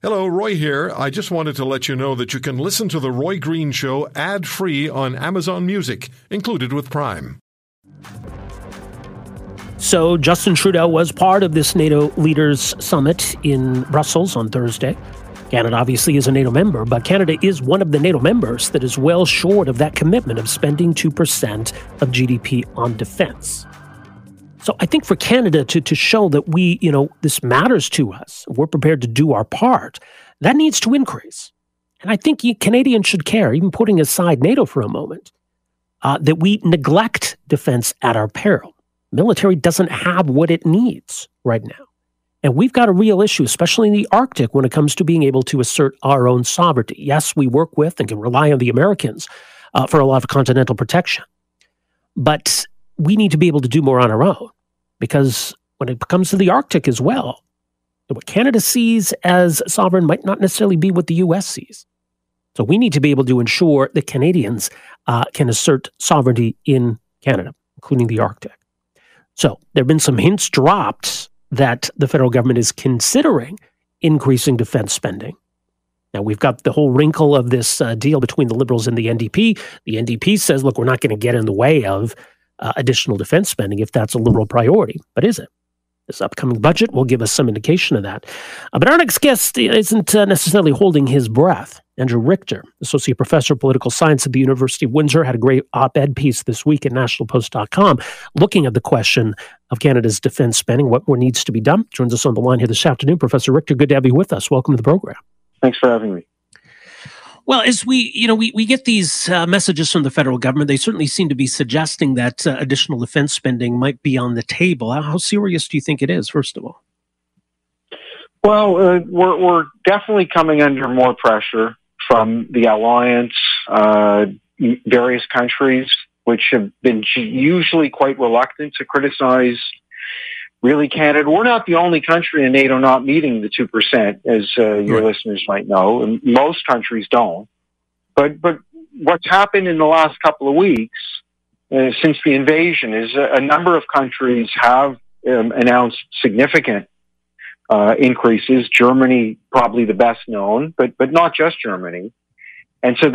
Hello, Roy here. I just wanted to let you know that you can listen to The Roy Green Show ad-free on Amazon Music, included with Prime. So Justin Trudeau was part of this NATO Leaders Summit in Brussels on Thursday. Canada obviously is a NATO member, but Canada is one of the NATO members that is well short of that commitment of spending 2% of GDP on defense. So I think for Canada to show that we, this matters to us, we're prepared to do our part, that needs to increase. And I think Canadians should care, even putting aside NATO for a moment, that we neglect defense at our peril. Military doesn't have what it needs right now. And we've got a real issue, especially in the Arctic, when it comes to being able to assert our own sovereignty. Yes, we work with and can rely on the Americans for a lot of continental protection. But we need to be able to do more on our own, because when it comes to the Arctic as well, what Canada sees as sovereign might not necessarily be what the U.S. sees. So we need to be able to ensure that Canadians can assert sovereignty in Canada, including the Arctic. So there have been some hints dropped that the federal government is considering increasing defense spending. Now, we've got the whole wrinkle of this deal between the Liberals and the NDP. The NDP says, look, we're not going to get in the way of additional defense spending if that's a Liberal priority. But is it? This upcoming budget will give us some indication of that. But our next guest isn't necessarily holding his breath. Andrew Richter, Associate Professor of Political Science at the University of Windsor, had a great op-ed piece this week at NationalPost.com looking at the question of Canada's defense spending, what more needs to be done. Joins us on the line here this afternoon. Professor Richter, good to have you with us. Welcome to the program. Thanks for having me. Well, as we get these messages from the federal government, they certainly seem to be suggesting that additional defense spending might be on the table. How serious do you think it is, first of all? Well, we're definitely coming under more pressure from the alliance, various countries, which have been usually quite reluctant to criticize really Canada. We're not the only country in NATO not meeting the 2%, as your listeners might know, and most countries don't. But what's happened in the last couple of weeks since the invasion is a number of countries have announced significant increases. Germany, probably the best known, but not just Germany. And so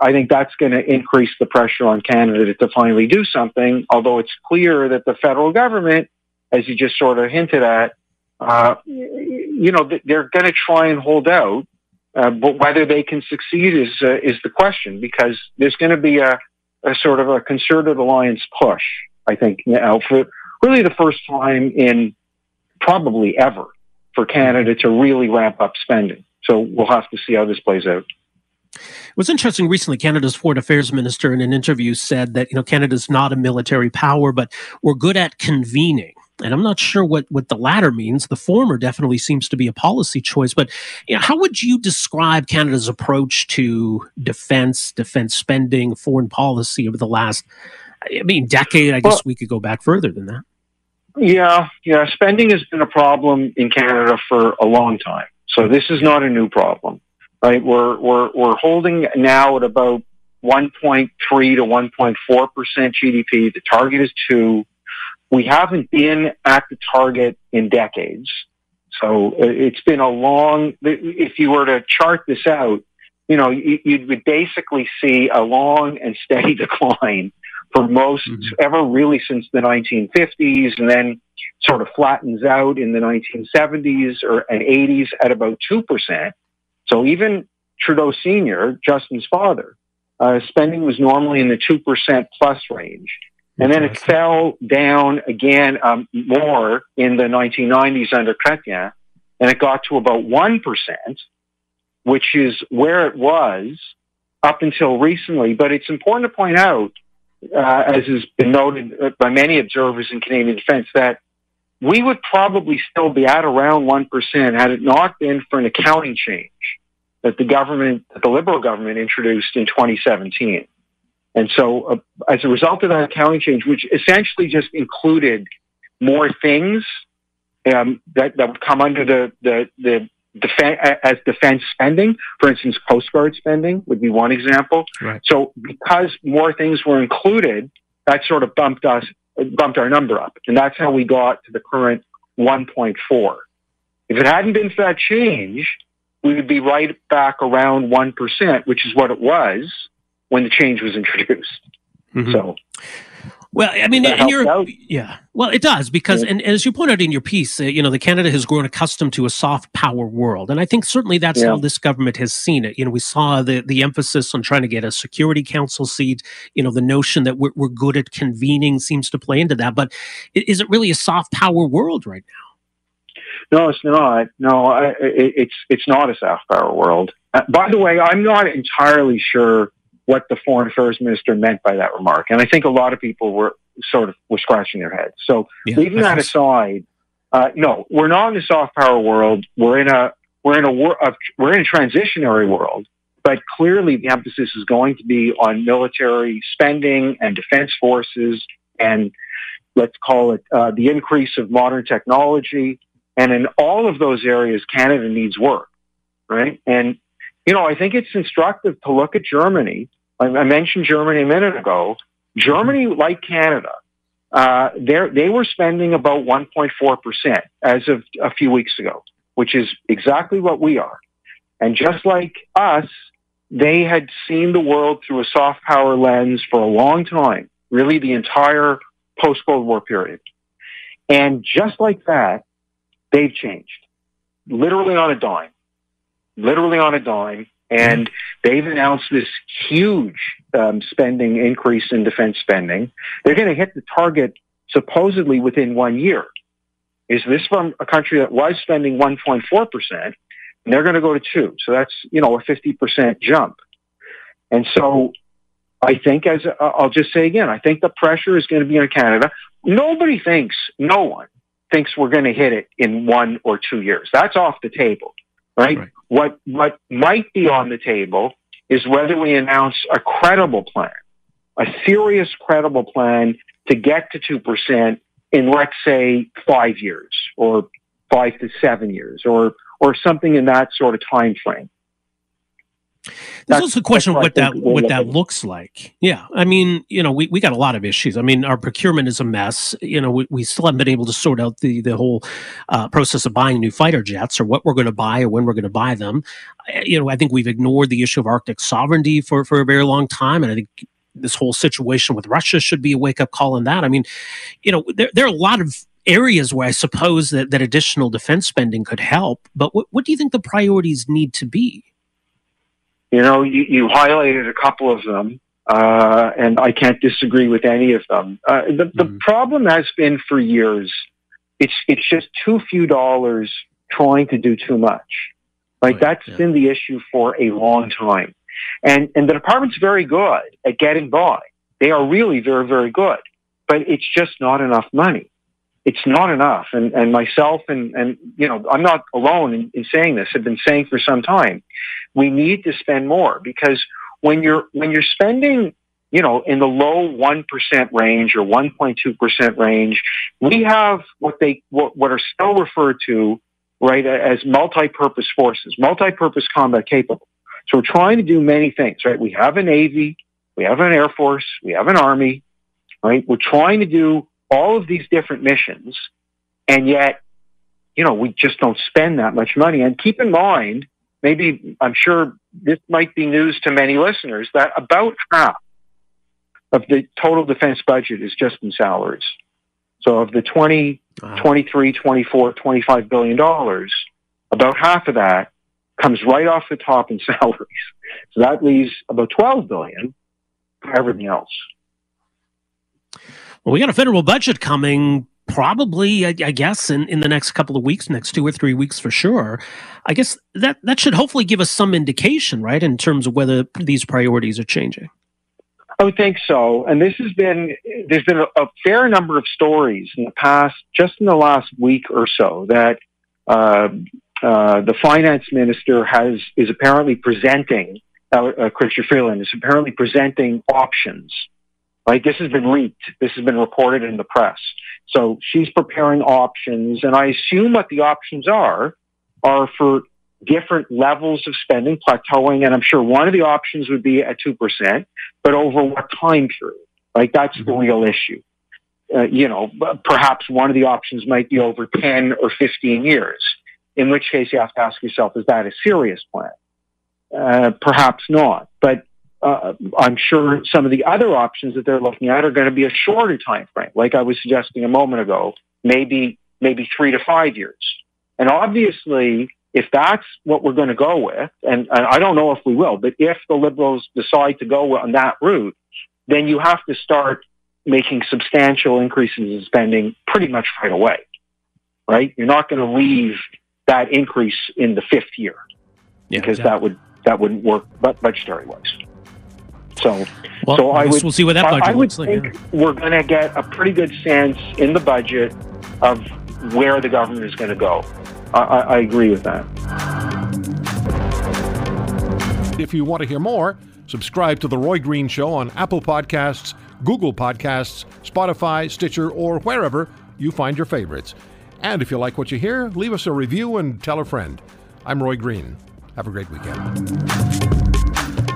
I think that's going to increase the pressure on Canada to finally do something, although it's clear that the federal government, as you just sort of hinted at, they're going to try and hold out, but whether they can succeed is the question, because there's going to be a sort of a concerted alliance push, I think, now for really the first time in probably ever for Canada to really ramp up spending. So we'll have to see how this plays out. It was interesting recently, Canada's Foreign Affairs Minister in an interview said that, Canada's not a military power, but we're good at convening. And I'm not sure what the latter means. The former definitely seems to be a policy choice. But how would you describe Canada's approach to defense spending, foreign policy over the last, decade? I guess we could go back further than that. Yeah. Spending has been a problem in Canada for a long time. So this is not a new problem, right? We're holding now at about 1.3 to 1.4% GDP. The target is 2%. We haven't been at the target in decades. So it's been if you were to chart this out, you would basically see a long and steady decline for most ever really since the 1950s, and then sort of flattens out in the 1970s and 80s at about 2%. So even Trudeau Sr., Justin's father, spending was normally in the 2% plus range. And then it fell down again more in the 1990s under Chrétien, and it got to about 1%, which is where it was up until recently. But it's important to point out, as has been noted by many observers in Canadian defense, that we would probably still be at around 1% had it not been for an accounting change that the Liberal government introduced in 2017. And so as a result of that accounting change, which essentially just included more things that would come under the defense spending, for instance, Coast Guard spending would be one example. Right. So because more things were included, that sort of bumped our number up. And that's how we got to the current 1.4. If it hadn't been for that change, we would be right back around 1%, which is what it was when the change was introduced. Mm-hmm. So, well, I mean, and yeah, well, it does, because, and as you pointed out in your piece, you know, Canada has grown accustomed to a soft power world. And I think certainly that's how this government has seen it. You know, we saw the emphasis on trying to get a Security Council seat. You know, the notion that we're good at convening seems to play into that. But is it really a soft power world right now? No, it's not. No, it's not a soft power world. By the way, I'm not entirely sure what the foreign affairs minister meant by that remark, and I think a lot of people were scratching their heads. So leaving that aside, no, we're not in a soft power world. We're in a transitionary world, but clearly the emphasis is going to be on military spending and defense forces, and let's call it the increase of modern technology. And in all of those areas, Canada needs work, right? And, you know, I think it's instructive to look at Germany. I mentioned Germany a minute ago. Germany, like Canada, they were spending about 1.4% as of a few weeks ago, which is exactly what we are. And just like us, they had seen the world through a soft power lens for a long time, really the entire post-Cold War period. And just like that, they've changed, literally on a dime. And they've announced this huge spending increase in defense spending. They're going to hit the target supposedly within 1 year. Is this from a country that was spending 1.4%, and they're going to go to 2%. So that's, you know, a 50% jump. And so I think, as I'll just say again, I think the pressure is going to be on Canada. No one thinks we're going to hit it in 1 or 2 years. That's off the table, right? What might be on the table is whether we announce a credible plan, a serious credible plan to get to 2% in, let's say, 5 years or 5 to 7 years or something in that sort of time frame. There's also a question of what that looks like. Yeah. I mean, you know, we got a lot of issues. I mean, our procurement is a mess. You know, we still haven't been able to sort out the whole process of buying new fighter jets, or what we're going to buy or when we're going to buy them. You know, I think we've ignored the issue of Arctic sovereignty for a very long time. And I think this whole situation with Russia should be a wake-up call on that. I mean, you know, there are a lot of areas where I suppose that additional defense spending could help. But what do you think the priorities need to be? You know, you highlighted a couple of them, and I can't disagree with any of them. The problem has been for years, it's just too few dollars trying to do too much. Like, been the issue for a long time. And the department's very good at getting by. They are really very, very good. But it's just not enough money. It's not enough. And myself and, you know, I'm not alone in saying this, I've been saying for some time, we need to spend more, because when you're spending, you know, in the low 1% range or 1.2% range, we have what are still referred to, right, as multi-purpose forces, multi-purpose combat capable. So we're trying to do many things, right? We have a Navy, we have an Air Force, we have an Army, right? We're trying to do all of these different missions, and yet, you know, we just don't spend that much money. And keep in mind, maybe, I'm sure this might be news to many listeners, that about half of the total defense budget is just in salaries. So of the $23, $24, $25 billion, about half of that comes right off the top in salaries. So that leaves about $12 billion for everything else. Well, we got a federal budget coming probably, I guess, in the next couple of weeks, next 2 or 3 weeks for sure. I guess that should hopefully give us some indication, right, in terms of whether these priorities are changing. I would think so. And there's been a fair number of stories in the past, just in the last week or so, that the finance minister is apparently presenting, Christian Freeland is apparently presenting options. Like, this has been leaked. This has been reported in the press. So she's preparing options, and I assume what the options are for different levels of spending, plateauing, and I'm sure one of the options would be at 2%, but over what time period? Like, that's the real issue. You know, perhaps one of the options might be over 10 or 15 years. in which case you have to ask yourself, is that a serious plan? Perhaps not. But I'm sure some of the other options that they're looking at are going to be a shorter time frame, like I was suggesting a moment ago, maybe 3 to 5 years. And obviously, if that's what we're going to go with, and I don't know if we will, but if the Liberals decide to go on that route, then you have to start making substantial increases in spending pretty much right away, right? You're not going to leave that increase in the fifth year, because that wouldn't work budgetary-wise. So we'll see what that budget looks like. We're going to get a pretty good sense in the budget of where the government is going to go. I agree with that. If you want to hear more, subscribe to The Roy Green Show on Apple Podcasts, Google Podcasts, Spotify, Stitcher, or wherever you find your favorites. And if you like what you hear, leave us a review and tell a friend. I'm Roy Green. Have a great weekend.